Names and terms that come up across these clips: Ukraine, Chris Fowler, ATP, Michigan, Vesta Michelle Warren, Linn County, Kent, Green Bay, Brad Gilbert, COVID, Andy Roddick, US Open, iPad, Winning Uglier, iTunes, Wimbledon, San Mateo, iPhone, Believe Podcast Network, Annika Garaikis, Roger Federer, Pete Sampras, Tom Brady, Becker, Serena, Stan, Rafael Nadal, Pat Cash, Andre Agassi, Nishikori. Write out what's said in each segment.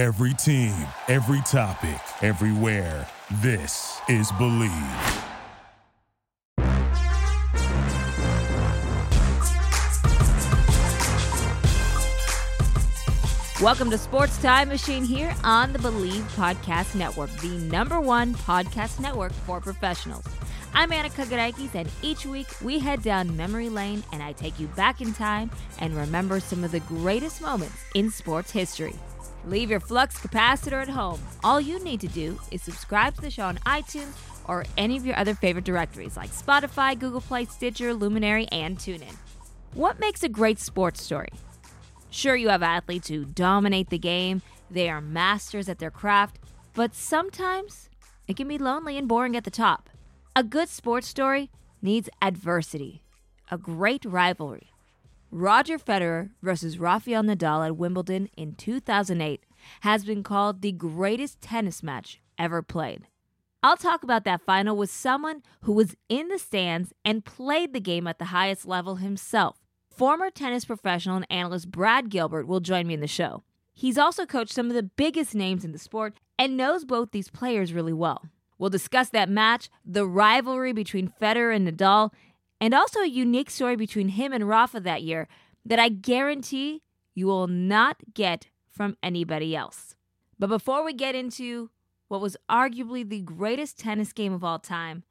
Every team, every topic, everywhere. This is Believe. Welcome to Sports Time Machine here on the Believe Podcast Network, the number one podcast network for professionals. I'm Annika Garaikis, and each week we head down memory lane and I take you back in time and remember some of the greatest moments in sports history. Leave your flux capacitor at home. All you need to do is subscribe to the show on iTunes or any of your other favorite directories like Spotify, Google Play, Stitcher, Luminary, and TuneIn. What makes a great sports story? Sure, you have athletes who dominate the game. They are masters at their craft. But sometimes it can be lonely and boring at the top. A good sports story needs adversity, a great rivalry. Roger Federer versus Rafael Nadal at Wimbledon in 2008 has been called the greatest tennis match ever played. I'll talk about that final with someone who was in the stands and played the game at the highest level himself. Former tennis professional and analyst Brad Gilbert will join me in the show. He's also coached some of the biggest names in the sport and knows both these players really well. We'll discuss that match, the rivalry between Federer and Nadal, and also a unique story between him and Rafa that year that I guarantee you will not get from anybody else. But before we get into what was arguably the greatest tennis game of all time,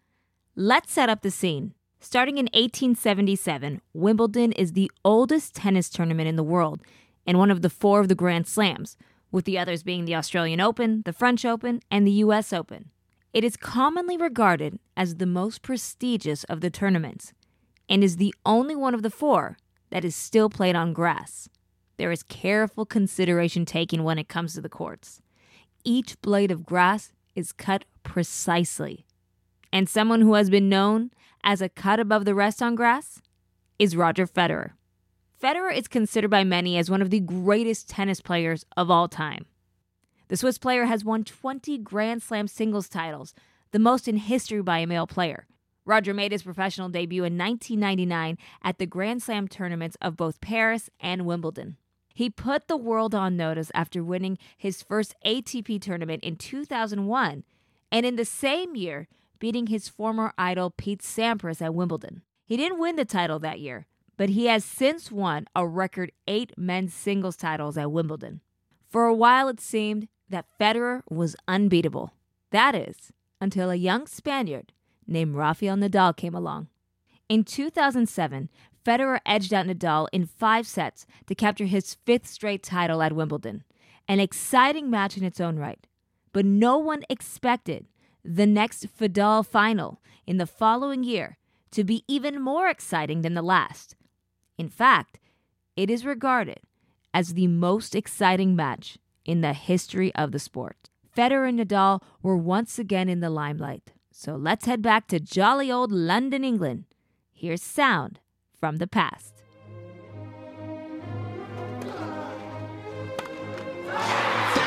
let's set up the scene. Starting in 1877, Wimbledon is the oldest tennis tournament in the world and one of the four of the Grand Slams, with the others being the Australian Open, the French Open, and the US Open. It is commonly regarded as the most prestigious of the tournaments and is the only one of the four that is still played on grass. There is careful consideration taken when it comes to the courts. Each blade of grass is cut precisely. And someone who has been known as a cut above the rest on grass is Roger Federer. Federer is considered by many as one of the greatest tennis players of all time. The Swiss player has won 20 Grand Slam singles titles, the most in history by a male player. Roger made his professional debut in 1999 at the Grand Slam tournaments of both Paris and Wimbledon. He put the world on notice after winning his first ATP tournament in 2001, and in the same year, beating his former idol Pete Sampras at Wimbledon. He didn't win the title that year, but he has since won a record 8 men's singles titles at Wimbledon. For a while, it seemed that Federer was unbeatable. That is, until a young Spaniard named Rafael Nadal came along. In 2007, Federer edged out Nadal in 5 sets to capture his 5th straight title at Wimbledon, an exciting match in its own right. But no one expected the next Federer final in the following year to be even more exciting than the last. In fact, it is regarded as the most exciting match in the history of the sport. Federer and Nadal were once again in the limelight. So let's head back to jolly old London, England. Here's sound from the past. There's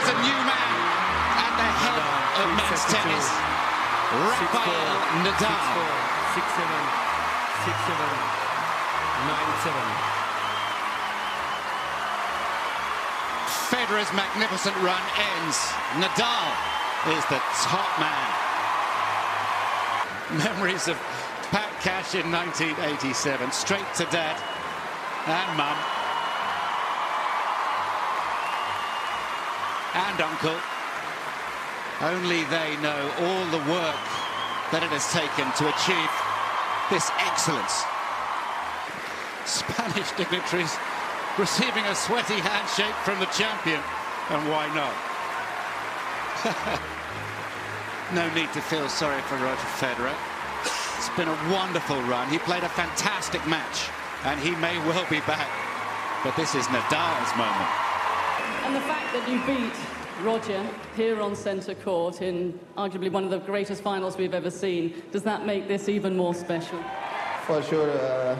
a new man at the head of men's tennis. Rafael Nadal. 6-4, 6-7, 6-7, 9-7. Federer's magnificent run ends. Nadal is the top man. Memories of Pat Cash in 1987. Straight to dad and mum. And uncle. Only they know all the work that it has taken to achieve this excellence. Spanish dignitaries receiving a sweaty handshake from the champion, and why not? No need to feel sorry for Roger Federer. It's been a wonderful run. He played a fantastic match, and he may well be back. But this is Nadal's moment. And the fact that you beat Roger here on centre court in arguably one of the greatest finals we've ever seen, does that make this even more special? For sure.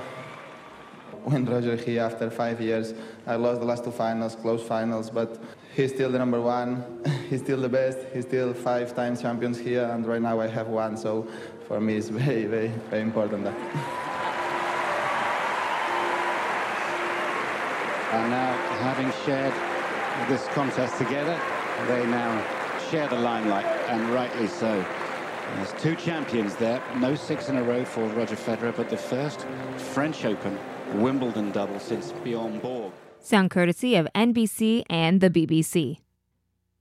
When Roger here, after 5 years, I lost the last 2 finals, close finals, but he's still the number one, he's still the best, he's still 5-time champions here, and right now I have one, so for me it's very, very, very important. And now, having shared this contest together, They now share the limelight, and rightly so. There's two champions there, no six in a row for Roger Federer, but the first French Open Wimbledon double since Bjorn Borg. Sound courtesy of NBC and the BBC.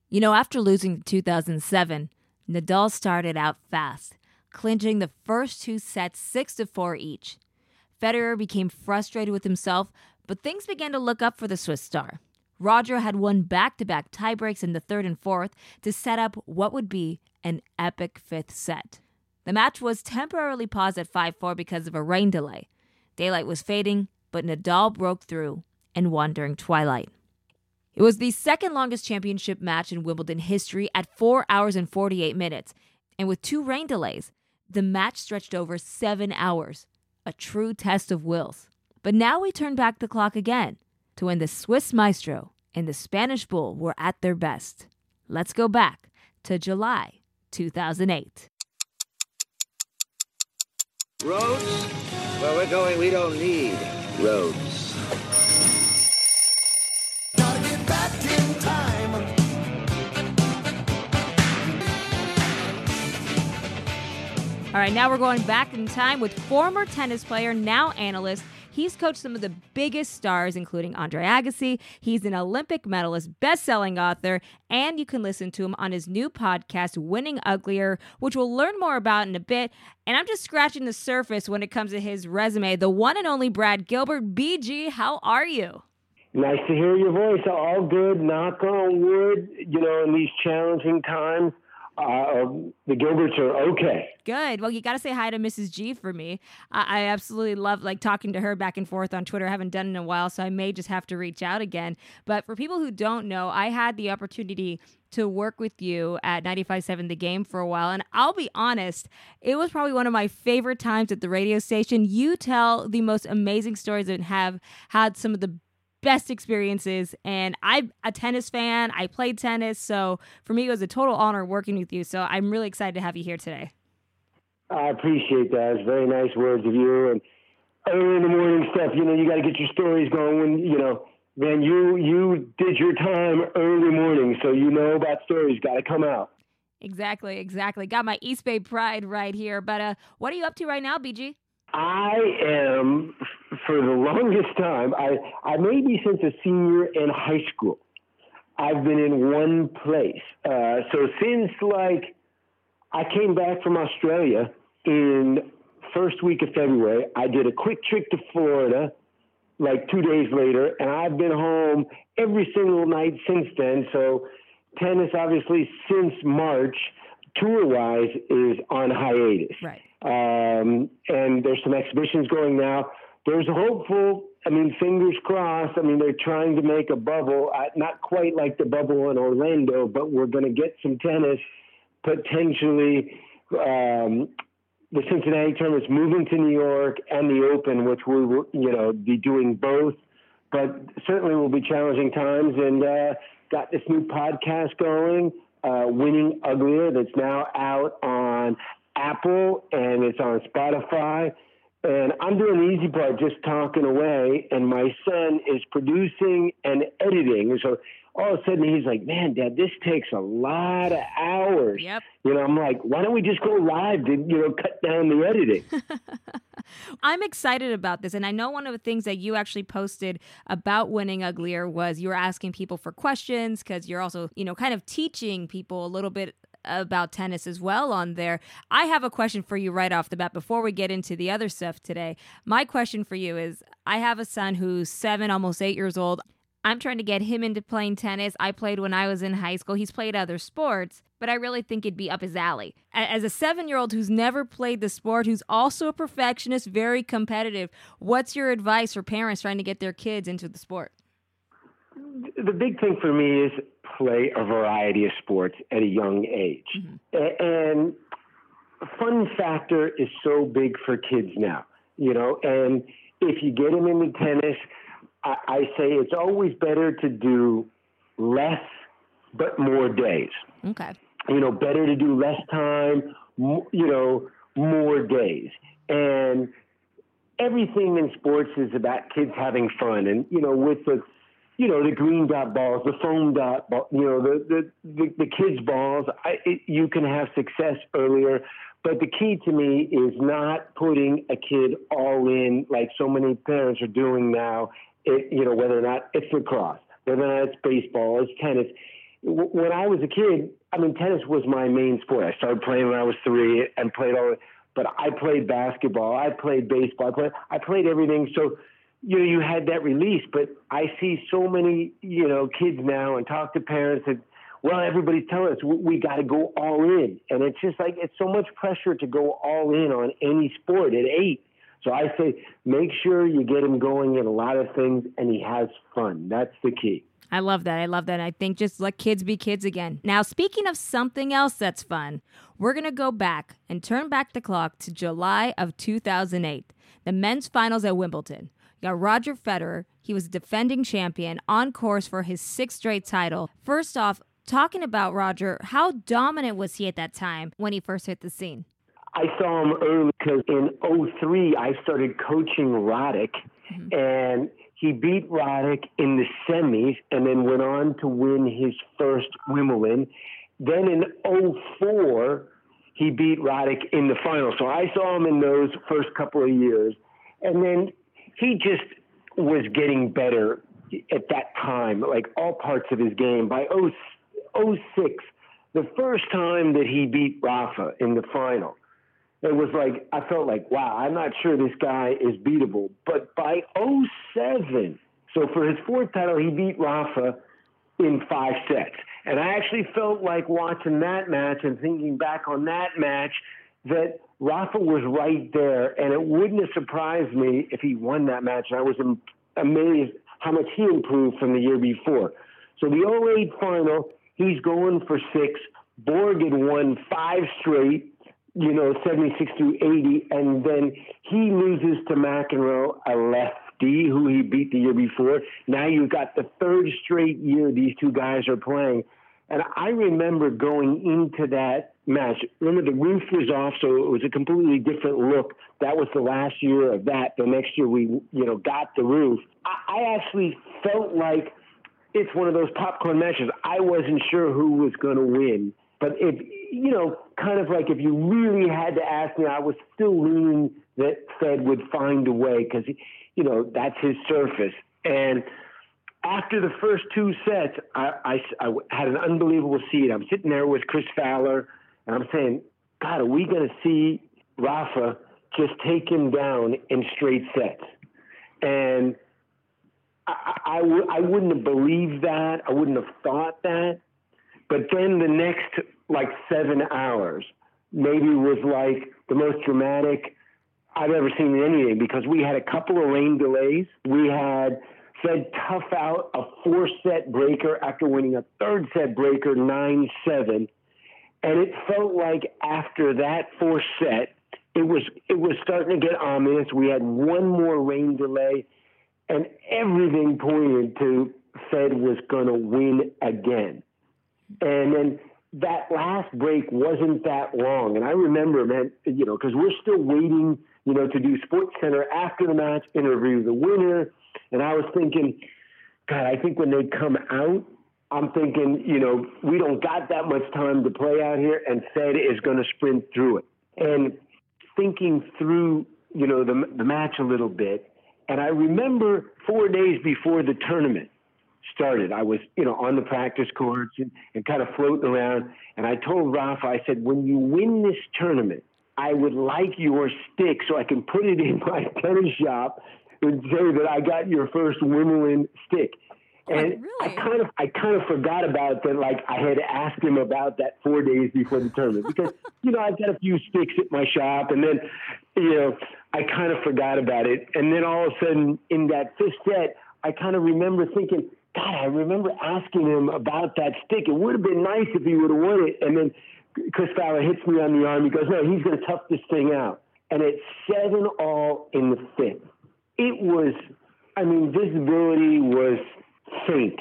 You know, after losing in 2007, Nadal started out fast, clinching the first two sets 6-4 each. Federer became frustrated with himself, but things began to look up for the Swiss star. Roger had won back-to-back tiebreaks in the third and fourth to set up what would be an epic fifth set. The match was temporarily paused at 5-4 because of a rain delay. Daylight was fading, but Nadal broke through and won during twilight. It was the second longest championship match in Wimbledon history at 4 hours and 48 minutes. And with two rain delays, the match stretched over 7 hours. A true test of wills. But now we turn back the clock again to when the Swiss maestro and the Spanish bull were at their best. Let's go back to July 2008. Roads? Where we're going, we don't need roads. Gotta get back in time. All right, now we're going back in time with former tennis player, now analyst. He's coached some of the biggest stars, including Andre Agassi. He's an Olympic medalist, best-selling author, and you can listen to him on his new podcast, Winning Uglier, which we'll learn more about in a bit. And I'm just scratching the surface when it comes to his resume. The one and only Brad Gilbert. BG, how are you? Nice to hear your voice. All good, knock on wood, you know, in these challenging times. The Gilberts are okay. Good. Well, you got to say hi to Mrs. G for me. I absolutely love talking to her back and forth on Twitter. I haven't done it in a while, so I may just have to reach out again. But for people who don't know, I had the opportunity to work with you at 95.7 The Game for a while. And I'll be honest, it was probably one of my favorite times at the radio station. You tell the most amazing stories and have had some of the best experiences, and I'm a tennis fan. I played tennis, so for me it was a total honor working with you, so I'm really excited to have you here today. I appreciate that. It's very nice words of you, and early in the morning stuff, you know, you got to get your stories going. When, you know, man, you did your time early morning, so you know about stories, got to come out. Exactly. Got my East Bay pride right here, but what are you up to right now, BG? I am, for the longest time, I maybe since a senior in high school, I've been in one place. So since, I came back from Australia in first week of February, I did a quick trip to Florida, 2 days later, and I've been home every single night since then. So tennis, obviously, since March, tour-wise, is on hiatus. Right. And there's some exhibitions going now. There's hopeful, fingers crossed. They're trying to make a bubble, not quite like the bubble in Orlando, but we're going to get some tennis, potentially. The Cincinnati tournament's moving to New York, and the Open, which we will, be doing both, but certainly will be challenging times. And got this new podcast going, Winning Uglier, that's now out on Apple, and it's on Spotify, and I'm doing the easy part, just talking away, and my son is producing and editing, so all of a sudden he's like, man, Dad, this takes a lot of hours. Yep. I'm like, why don't we just go live to, cut down the editing? I'm excited about this, and I know one of the things that you actually posted about Winning Uglier was you were asking people for questions, because you're also, kind of teaching people a little bit about tennis as well on there. I have a question for you right off the bat before we get into the other stuff today. My question for you is, I have a son who's 7, almost 8 years old. I'm trying to get him into playing tennis. I played when I was in high school. He's played other sports, but I really think it'd be up his alley. As a 7-year-old who's never played the sport, who's also a perfectionist, very competitive, what's your advice for parents trying to get their kids into the sport? The big thing for me is play a variety of sports at a young age. Mm-hmm. And fun factor is so big for kids now, and if you get them into tennis, I say it's always better to do less but more days. Okay. Better to do less time, more days. And everything in sports is about kids having fun. And, with the you know, the green dot balls, the foam dot, you know, the kids' balls. You can have success earlier. But the key to me is not putting a kid all in like so many parents are doing now, you know, whether or not it's lacrosse, whether or not it's baseball, it's tennis. When I was a kid, I mean, tennis was my main sport. I started playing when I was 3 and played all. But I played basketball. I played baseball. I played everything. So, you know, you had that release. But I see so many, you know, kids now and talk to parents that, well, everybody's telling us we got to go all in. And it's just like it's so much pressure to go all in on any sport at 8. So I say make sure you get him going in a lot of things and he has fun. That's the key. I love that. I love that. I think just let kids be kids again. Now, speaking of something else that's fun, we're going to go back and turn back the clock to July of 2008, the men's finals at Wimbledon. You got Roger Federer. He was defending champion on course for his 6th straight title. First off, talking about Roger, how dominant was he at that time when he first hit the scene? I saw him early because in 2003, I started coaching Roddick, and he beat Roddick in the semis and then went on to win his first Wimbledon. Then in 2004, he beat Roddick in the final. So I saw him in those first couple of years. And then he just was getting better at that time, like all parts of his game. By 2006, the first time that he beat Rafa in the final, it was like, I felt like, wow, I'm not sure this guy is beatable. But by 2007, so for his 4th title, he beat Rafa in 5 sets. And I actually felt like watching that match and thinking back on that match that Rafa was right there. And it wouldn't have surprised me if he won that match. And I was amazed how much he improved from the year before. So the 2008 final, he's going for 6. Borg had won 5 straight. You know, 76 through 80, and then he loses to McEnroe, a lefty who he beat the year before. Now you've got the 3rd straight year these two guys are playing. And I remember going into that match. Remember, the roof was off, so it was a completely different look. That was the last year of that. The next year we, you know, got the roof. I actually felt like it's one of those popcorn matches. I wasn't sure who was going to win. But if, you know, kind of like if you really had to ask me, I was still leaning that Fed would find a way because, you know, that's his surface. And after the first 2 sets, I had an unbelievable seed. I'm sitting there with Chris Fowler, and I'm saying, God, are we going to see Rafa just take him down in straight sets? And I wouldn't have believed that. I wouldn't have thought that. But then the next, like, 7 hours maybe was, like, the most dramatic I've ever seen in anything because we had a couple of rain delays. We had Fed tough out a 4-set breaker after winning a 3rd-set breaker, 9-7. And it felt like after that 4th set, it was starting to get ominous. We had 1 more rain delay, and everything pointed to Fed was going to win again. And then that last break wasn't that long. And I remember, man, you know, because we're still waiting, you know, to do Sports Center after the match, interview the winner. And I was thinking, God, I think when they come out, I'm thinking, you know, we don't got that much time to play out here, and Fed is going to sprint through it. And thinking through, you know, the match a little bit. And I remember 4 days before the tournament started, I was, you know, on the practice courts and kind of floating around. And I told Rafa, I said, when you win this tournament, I would like your stick so I can put it in my tennis shop and say that I got your first Wimbledon stick. And oh, really? I kind of forgot about that. Like, I had asked him about that 4 days before the tournament because, you know, I've got a few sticks at my shop. And then, you know, I kind of forgot about it. And then all of a sudden in that 5th set, I kind of remember thinking, God, I remember asking him about that stick. It would have been nice if he would have won it. And then Chris Fowler hits me on the arm. He goes, no, he's going to tough this thing out. And it's 7-all in the 5th. It was, I mean, visibility was faint.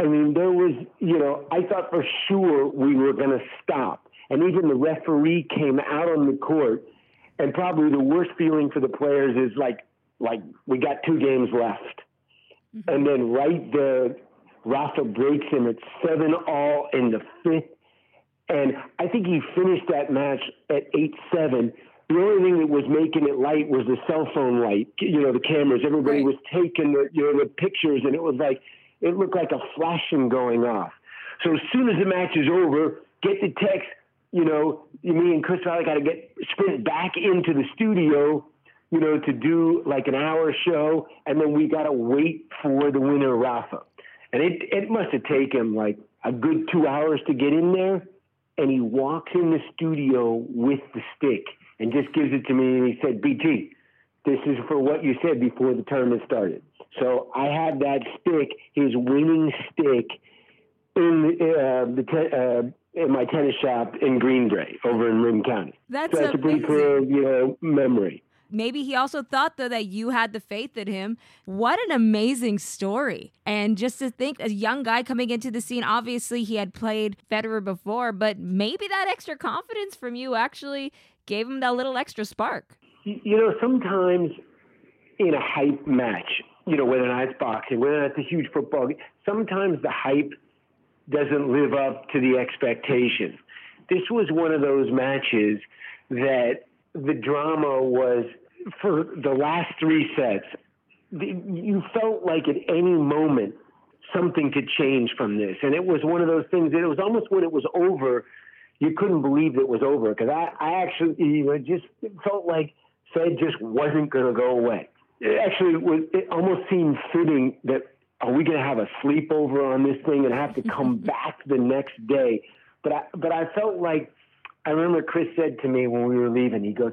I mean, there was, you know, I thought for sure we were going to stop. And even the referee came out on the court. And probably the worst feeling for the players is like we got 2 games left. Mm-hmm. And then right there, Rafa breaks him at 7-all in the fifth. And I think he finished that match at 8-7. The only thing that was making it light was the cell phone light, the cameras. Everybody was taking the pictures, and it looked like a flashing going off. So as soon as the match is over, get the text, me and Chris Fowler got to sprint back into the studio, to do like an hour show, and then we got to wait for the winner, Rafa. And it must have taken him like a good 2 hours to get in there, and he walks in the studio with the stick and just gives it to me, and he said, BT, this is for what you said before the tournament started. So I had that stick, his winning stick, in in my tennis shop in Green Bay over in Linn County. That's a pretty clear memory. Maybe he also thought, though, that you had the faith in him. What an amazing story. And just to think, a young guy coming into the scene, obviously he had played Federer before, but maybe that extra confidence from you actually gave him that little extra spark. Sometimes in a hype match, whether or not it's boxing, whether or not it's a huge football game, sometimes the hype doesn't live up to the expectation. This was one of those matches that the drama was, for the last three sets, you felt like at any moment something could change from this. And it was one of those things that it was almost when it was over, you couldn't believe it was over. Because I actually just felt like Fed just wasn't going to go away. It almost seemed fitting that, are we going to have a sleepover on this thing and have to come back the next day? But I felt like, I remember Chris said to me when we were leaving, he goes,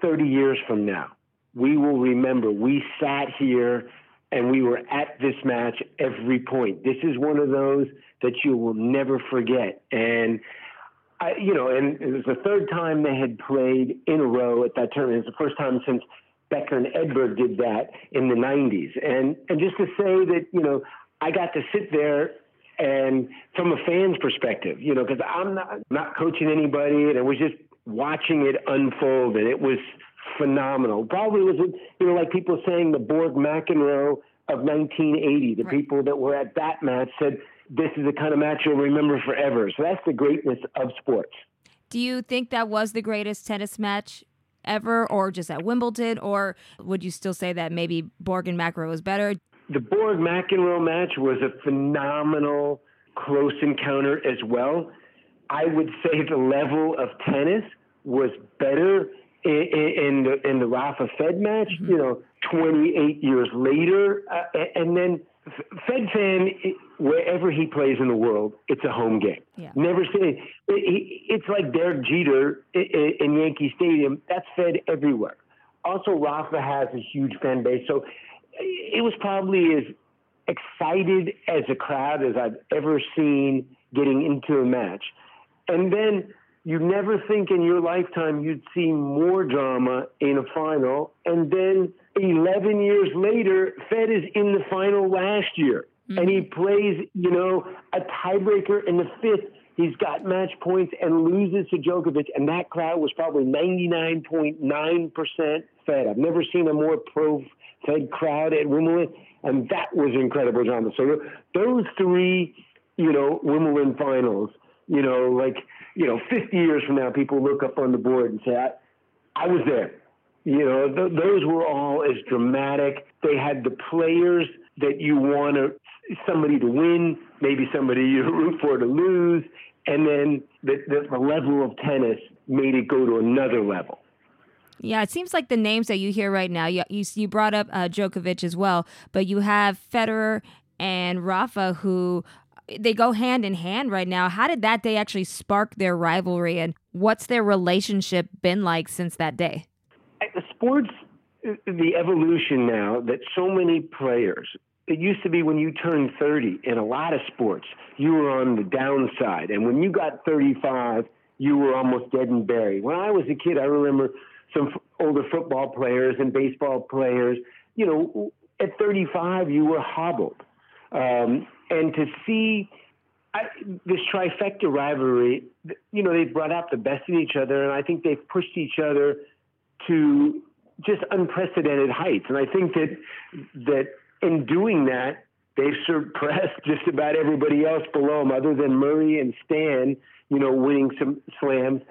30 years from now, we will remember we sat here and we were at this match every point. This is one of those that you will never forget. And and it was the third time they had played in a row at that tournament. It was the first time since Becker and Edberg did that in the 90s. And just to say that, I got to sit there, and from a fan's perspective, because I'm not coaching anybody, and I was just watching it unfold, and it was phenomenal. Probably was, like people saying the Bjorn McEnroe of 1980, the people that were at that match said, this is the kind of match you'll remember forever. So that's the greatness of sports. Do you think that was the greatest tennis match ever, or just at Wimbledon, or would you still say that maybe Borg and McEnroe was better? The Borg McEnroe match was a phenomenal close encounter as well. I would say the level of tennis was better in the Rafa Fed match. Mm-hmm. 28 years later, and then Fed fan, wherever he plays in the world, it's a home game. Yeah. Never say it's like Derek Jeter in Yankee Stadium. That's Fed everywhere. Also, Rafa has a huge fan base, so it was probably as excited as a crowd as I've ever seen getting into a match. And then you never think in your lifetime you'd see more drama in a final. And then 11 years later, Fed is in the final last year. Mm-hmm. And he plays, a tiebreaker in the fifth. He's got match points and loses to Djokovic. And that crowd was probably 99.9% Fed. I've never seen a more pro-Fed crowd at Wimbledon. And that was incredible drama. So those three, Wimbledon finals, 50 years from now, people look up on the board and say, I was there. Those were all as dramatic. They had the players that you want somebody to win, maybe somebody you root for to lose, and then the level of tennis made it go to another level. Yeah, it seems like the names that you hear right now, you brought up Djokovic as well, but you have Federer and Rafa who... they go hand in hand right now. How did that day actually spark their rivalry, and what's their relationship been like since that day? Sports, the evolution now that so many players, it used to be when you turned 30 in a lot of sports, you were on the downside. And when you got 35, you were almost dead and buried. When I was a kid, I remember some older football players and baseball players, at 35, you were hobbled. And to see this trifecta rivalry, they brought out the best in each other, and I think they've pushed each other to just unprecedented heights. And I think that in doing that, they've surpassed just about everybody else below them, other than Murray and Stan, you know, winning some slams.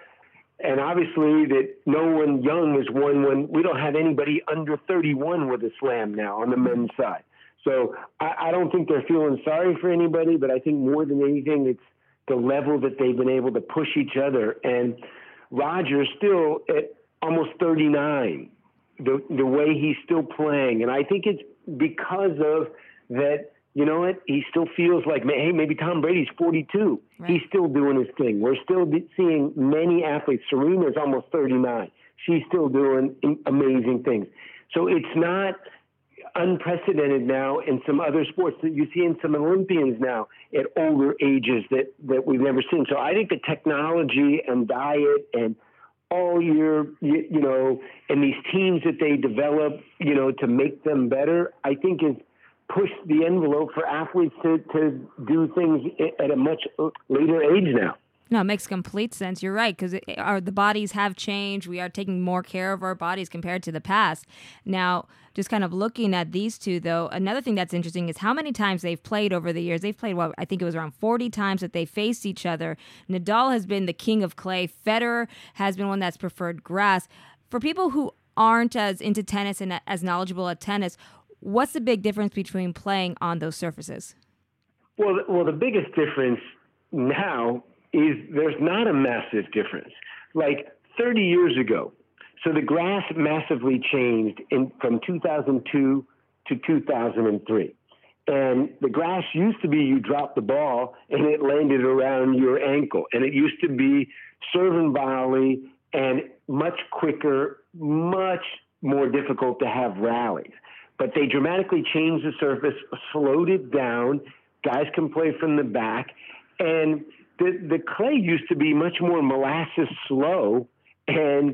And obviously that no one young has won one. We don't have anybody under 31 with a slam now on the men's side. So I don't think they're feeling sorry for anybody, but I think more than anything, it's the level that they've been able to push each other. And Roger still at almost 39, the way he's still playing. And I think it's because of that, you know what, he still feels like, hey, maybe Tom Brady's 42. Right. He's still doing his thing. We're still seeing many athletes. Serena's almost 39. She's still doing amazing things. So it's not unprecedented now in some other sports that you see in some Olympians now at older ages that we've never seen. So I think the technology and diet and all your, you know, and these teams that they develop, you know, to make them better, I think is push the envelope for athletes to do things at a much later age now. No, it makes complete sense. You're right, because the bodies have changed. We are taking more care of our bodies compared to the past. Now, just kind of looking at these two, though, another thing that's interesting is how many times they've played over the years. They've played, well, I think it was around 40 times that they faced each other. Nadal has been the king of clay. Federer has been one that's preferred grass. For people who aren't as into tennis and as knowledgeable at tennis, what's the big difference between playing on those surfaces? Well, the biggest difference now is there's not a massive difference. Like 30 years ago, so the grass massively changed from 2002 to 2003. And the grass used to be you dropped the ball and it landed around your ankle. And it used to be serve and volley and much quicker, much more difficult to have rallies. But they dramatically changed the surface, slowed it down. Guys can play from the back. And the clay used to be much more molasses slow, and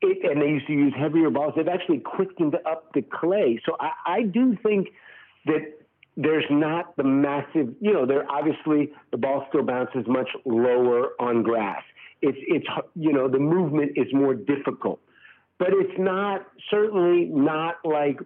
they used to use heavier balls. They've actually quickened up the clay. So I do think that there's not the massive, you know, there obviously the ball still bounces much lower on grass. It's you know, the movement is more difficult. But it's not, certainly not like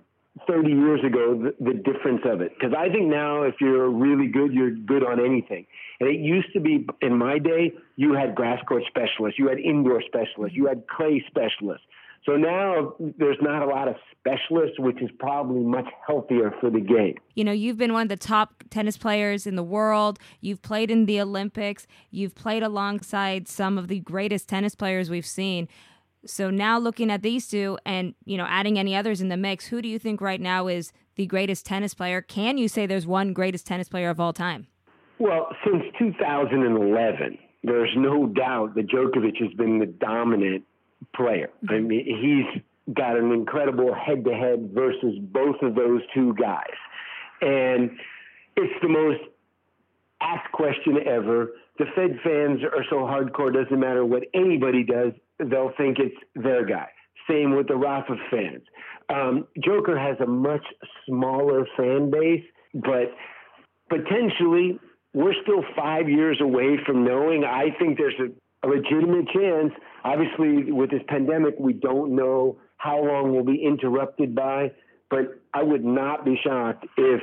30 years ago, the difference of it. Because I think now if you're really good, you're good on anything. And it used to be, in my day, you had grass court specialists, you had indoor specialists, you had clay specialists. So now there's not a lot of specialists, which is probably much healthier for the game. You know, you've been one of the top tennis players in the world. You've played in the Olympics. You've played alongside some of the greatest tennis players we've seen. So now looking at these two and, you know, adding any others in the mix, who do you think right now is the greatest tennis player? Can you say there's one greatest tennis player of all time? Well, since 2011, there's no doubt that Djokovic has been the dominant player. I mean, he's got an incredible head-to-head versus both of those two guys. And it's the most asked question ever. The Fed fans are so hardcore, it doesn't matter what anybody does, they'll think it's their guy. Same with the Rafa fans. Joker has a much smaller fan base, but potentially we're still 5 years away from knowing. I think there's a legitimate chance. Obviously, with this pandemic, we don't know how long we'll be interrupted by, but I would not be shocked if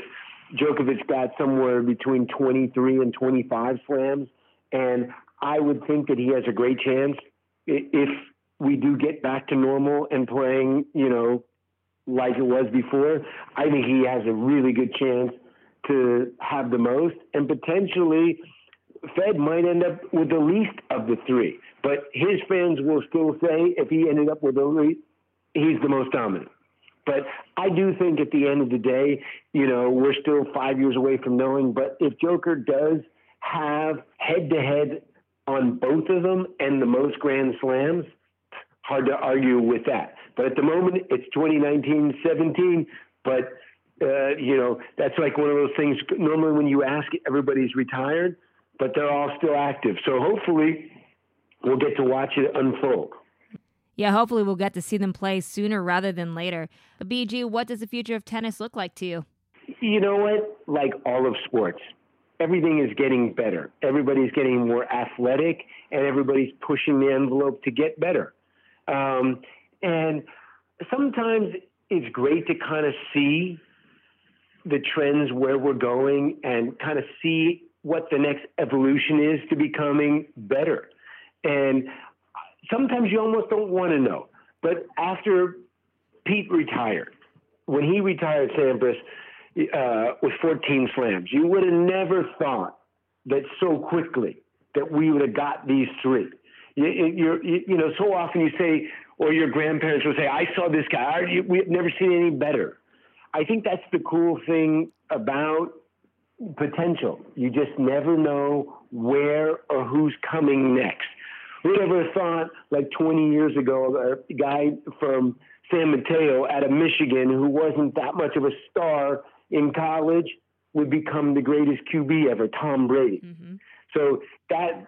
Djokovic got somewhere between 23 and 25 slams, and I would think that he has a great chance if we do get back to normal and playing, you know, like it was before. I think he has a really good chance to have the most, and potentially Fed might end up with the least of the three, but his fans will still say if he ended up with the least, he's the most dominant. But I do think at the end of the day, you know, we're still 5 years away from knowing. But if Joker does have head-to-head on both of them and the most Grand Slams, hard to argue with that. But at the moment, it's 2019-17. But, you know, that's like one of those things. Normally when you ask, everybody's retired, but they're all still active. So hopefully we'll get to watch it unfold. Yeah, hopefully we'll get to see them play sooner rather than later. But BG, what does the future of tennis look like to you? You know what? Like all of sports, everything is getting better. Everybody's getting more athletic, and everybody's pushing the envelope to get better. And sometimes it's great to kind of see the trends, where we're going, and kind of see what the next evolution is to becoming better. And sometimes you almost don't want to know. But after Pete retired, when he retired, Sampras with 14 slams, you would have never thought that so quickly that we would have got these three. You know, so often you say, or your grandparents will say, I saw this guy. We've never seen any better. I think that's the cool thing about potential. You just never know where or who's coming next. Who'd ever thought, like 20 years ago, a guy from San Mateo out of Michigan who wasn't that much of a star in college would become the greatest QB ever, Tom Brady. Mm-hmm. So that's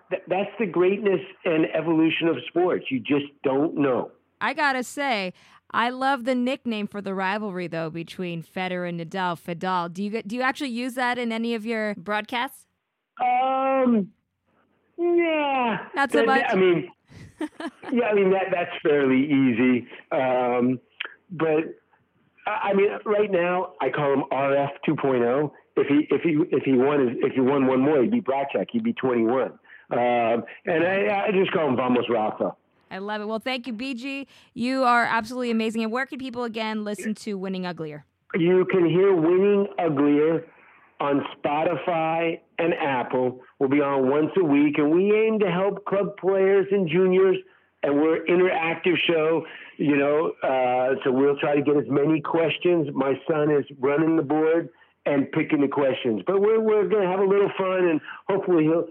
the greatness and evolution of sports. You just don't know. I got to say, I love the nickname for the rivalry, though, between Federer and Nadal, Fedal. Do you actually use that in any of your broadcasts? Yeah. Not so much? I mean, that's fairly easy. But right now I call him RF 2.0. If he won one more, he'd be Bracek. He'd be 21. And I just call him Vamos Rafa. I love it. Well, thank you, BG. You are absolutely amazing. And where can people, again, listen to Winning Uglier? You can hear Winning Uglier on Spotify and Apple. We'll be on once a week, and we aim to help club players and juniors, and we're an interactive show, so we'll try to get as many questions. My son is running the board and picking the questions. But we're going to have a little fun, and hopefully he'll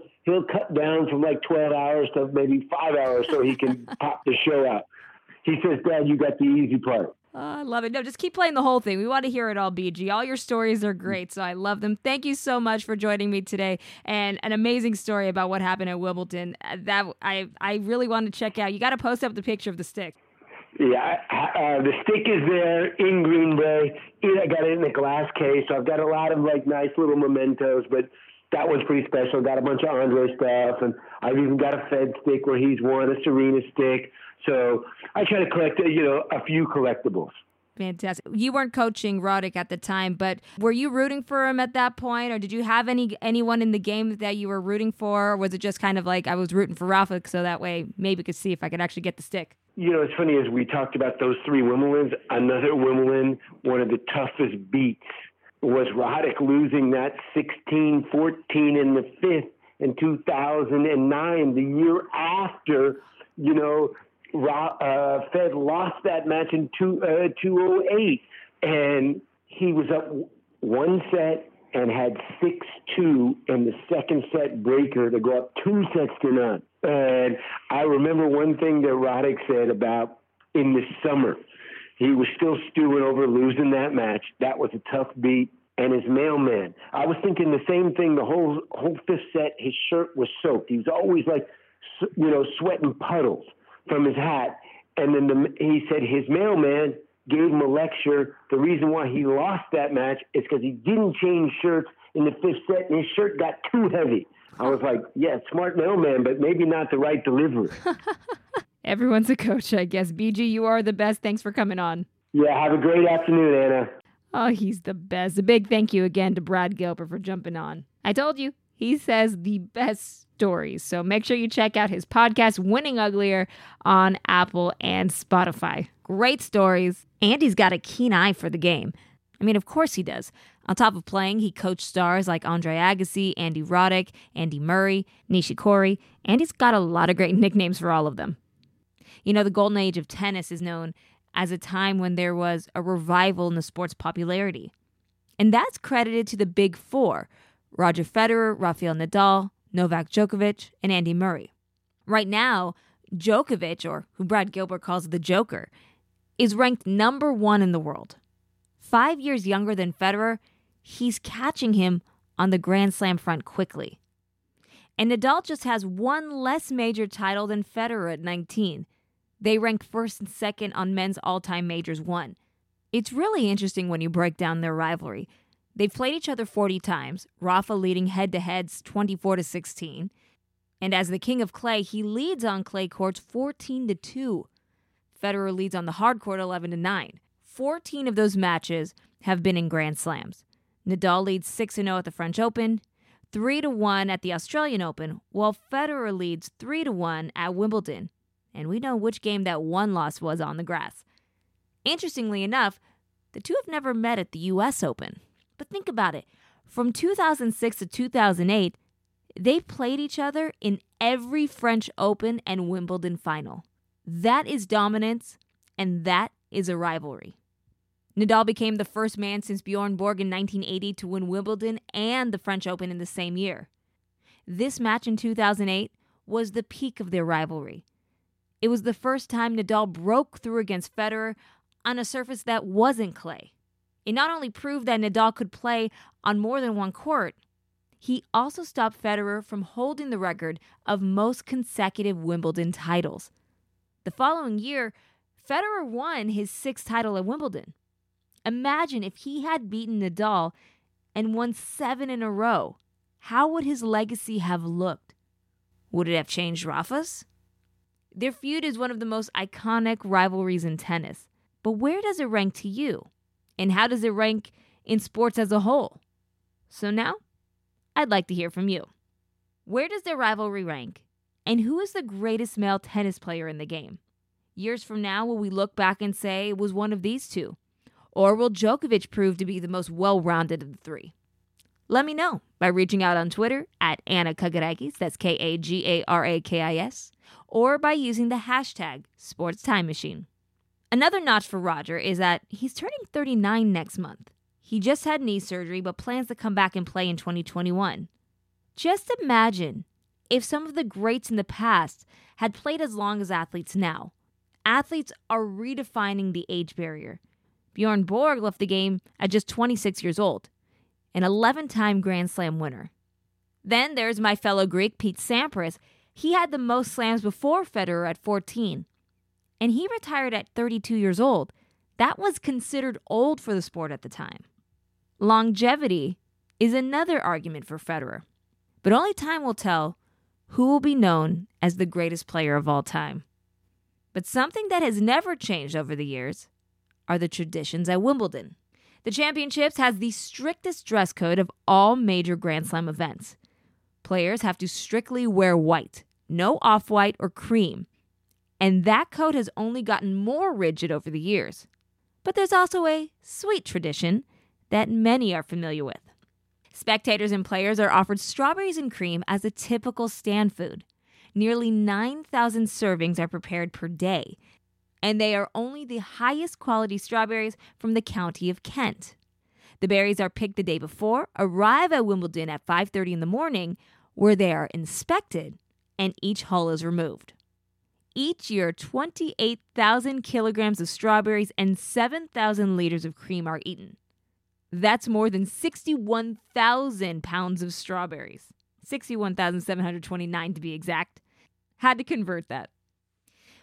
cut down from like 12 hours to maybe 5 hours so he can pop the show out. He says, Dad, you got the easy part. Oh, I love it. No, just keep playing the whole thing. We want to hear it all, BG. All your stories are great, so I love them. Thank you so much for joining me today, and an amazing story about what happened at Wimbledon. That I really want to check out. You got to post up the picture of the stick. Yeah, the stick is there in Green Bay. I got it in a glass case, so I've got a lot of like nice little mementos, but that one's pretty special. Got a bunch of Andre stuff, and I've even got a Fed stick where he's won, a Serena stick. So I try to collect, a few collectibles. Fantastic. You weren't coaching Roddick at the time, but were you rooting for him at that point, or did you have anyone in the game that you were rooting for, or was it just kind of like I was rooting for Rafa so that way maybe could see if I could actually get the stick? You know, it's funny, as we talked about those three Wimbledons, another Wimbledon, one of the toughest beats was Roddick losing that 16-14 in the fifth in 2009, the year after, Fed lost that match in 208, and he was up one set and had 6-2 in the second set breaker to go up 2-0. And I remember one thing that Roddick said about in the summer. He was still stewing over losing that match. That was a tough beat. And his mailman. I was thinking the same thing the whole fifth set. His shirt was soaked. He was always like, sweating puddles from his hat. And then he said his mailman gave him a lecture. The reason why he lost that match is because he didn't change shirts in the fifth set, and his shirt got too heavy. I was like, yeah, smart mailman, but maybe not the right delivery. Everyone's a coach, I guess. BG, you are the best. Thanks for coming on. Yeah, have a great afternoon, Anna. Oh, he's the best. A big thank you again to Brad Gilbert for jumping on. I told you, he says the best stories. So make sure you check out his podcast, Winning Uglier, on Apple and Spotify. Great stories. Andy's got a keen eye for the game. I mean, of course he does. On top of playing, he coached stars like Andre Agassi, Andy Roddick, Andy Murray, Nishikori. Andy's got a lot of great nicknames for all of them. You know, the golden age of tennis is known as a time when there was a revival in the sport's popularity. And that's credited to the big four, Roger Federer, Rafael Nadal, Novak Djokovic, and Andy Murray. Right now, Djokovic, or who Brad Gilbert calls the Joker, is ranked number one in the world. 5 years younger than Federer, he's catching him on the Grand Slam front quickly. And Nadal just has one less major title than Federer at 19. They ranked first and second on men's all-time majors won. It's really interesting when you break down their rivalry. They've played each other 40 times, Rafa leading head-to-heads 24-16. And as the king of clay, he leads on clay courts 14-2. Federer leads on the hard court 11-9. 14 of those matches have been in Grand Slams. Nadal leads 6-0 at the French Open, 3-1 at the Australian Open, while Federer leads 3-1 at Wimbledon. And we know which game that one loss was on the grass. Interestingly enough, the two have never met at the US Open. But think about it. From 2006 to 2008, they played each other in every French Open and Wimbledon final. That is dominance, and that is a rivalry. Nadal became the first man since Bjorn Borg in 1980 to win Wimbledon and the French Open in the same year. This match in 2008 was the peak of their rivalry. It was the first time Nadal broke through against Federer on a surface that wasn't clay. It not only proved that Nadal could play on more than one court, he also stopped Federer from holding the record of most consecutive Wimbledon titles. The following year, Federer won his 6th title at Wimbledon. Imagine if he had beaten Nadal and won 7 in a row. How would his legacy have looked? Would it have changed Rafa's? Their feud is one of the most iconic rivalries in tennis. But where does it rank to you? And how does it rank in sports as a whole? So now, I'd like to hear from you. Where does their rivalry rank? And who is the greatest male tennis player in the game? Years from now, will we look back and say it was one of these two? Or will Djokovic prove to be the most well-rounded of the three? Let me know by reaching out on Twitter at Annika Garaikis, that's K-A-G-A-R-A-K-I-S, or by using the hashtag SportsTimeMachine. Another notch for Roger is that he's turning 39 next month. He just had knee surgery but plans to come back and play in 2021. Just imagine if some of the greats in the past had played as long as athletes now. Athletes are redefining the age barrier. Bjorn Borg left the game at just 26 years old, an 11-time Grand Slam winner. Then there's my fellow Greek, Pete Sampras. He had the most slams before Federer at 14. And he retired at 32 years old. That was considered old for the sport at the time. Longevity is another argument for Federer. But only time will tell who will be known as the greatest player of all time. But something that has never changed over the years are the traditions at Wimbledon. The championships has the strictest dress code of all major Grand Slam events. Players have to strictly wear white, no off-white or cream. And that code has only gotten more rigid over the years. But there's also a sweet tradition that many are familiar with. Spectators and players are offered strawberries and cream as a typical stand food. Nearly 9,000 servings are prepared per day, and they are only the highest quality strawberries from the county of Kent. The berries are picked the day before, arrive at Wimbledon at 5:30 in the morning, where they are inspected, and each hull is removed. Each year, 28,000 kilograms of strawberries and 7,000 liters of cream are eaten. That's more than 61,000 pounds of strawberries. 61,729 to be exact. Had to convert that.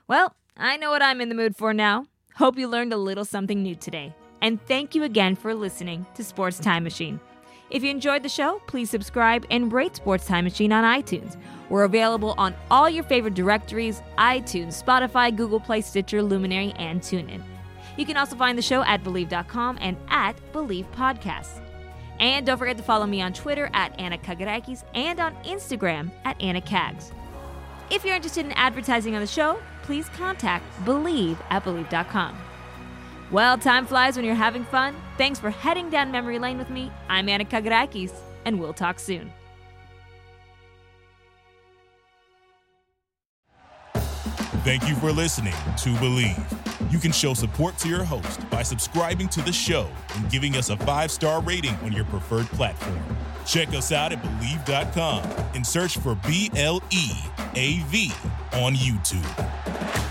Well, I know what I'm in the mood for now. Hope you learned a little something new today. And thank you again for listening to Sports Time Machine. If you enjoyed the show, please subscribe and rate Sports Time Machine on iTunes. We're available on all your favorite directories, iTunes, Spotify, Google Play, Stitcher, Luminary, and TuneIn. You can also find the show at Believe.com and at Believe Podcasts. And don't forget to follow me on Twitter at Annika Garaikis and on Instagram at AnnaCags. If you're interested in advertising on the show, please contact Believe at Believe.com. Well, time flies when you're having fun. Thanks for heading down memory lane with me. I'm Annika Garaikis, and we'll talk soon. Thank you for listening to Believe. You can show support to your host by subscribing to the show and giving us a 5-star rating on your preferred platform. Check us out at Believe.com and search for BLEAV on YouTube.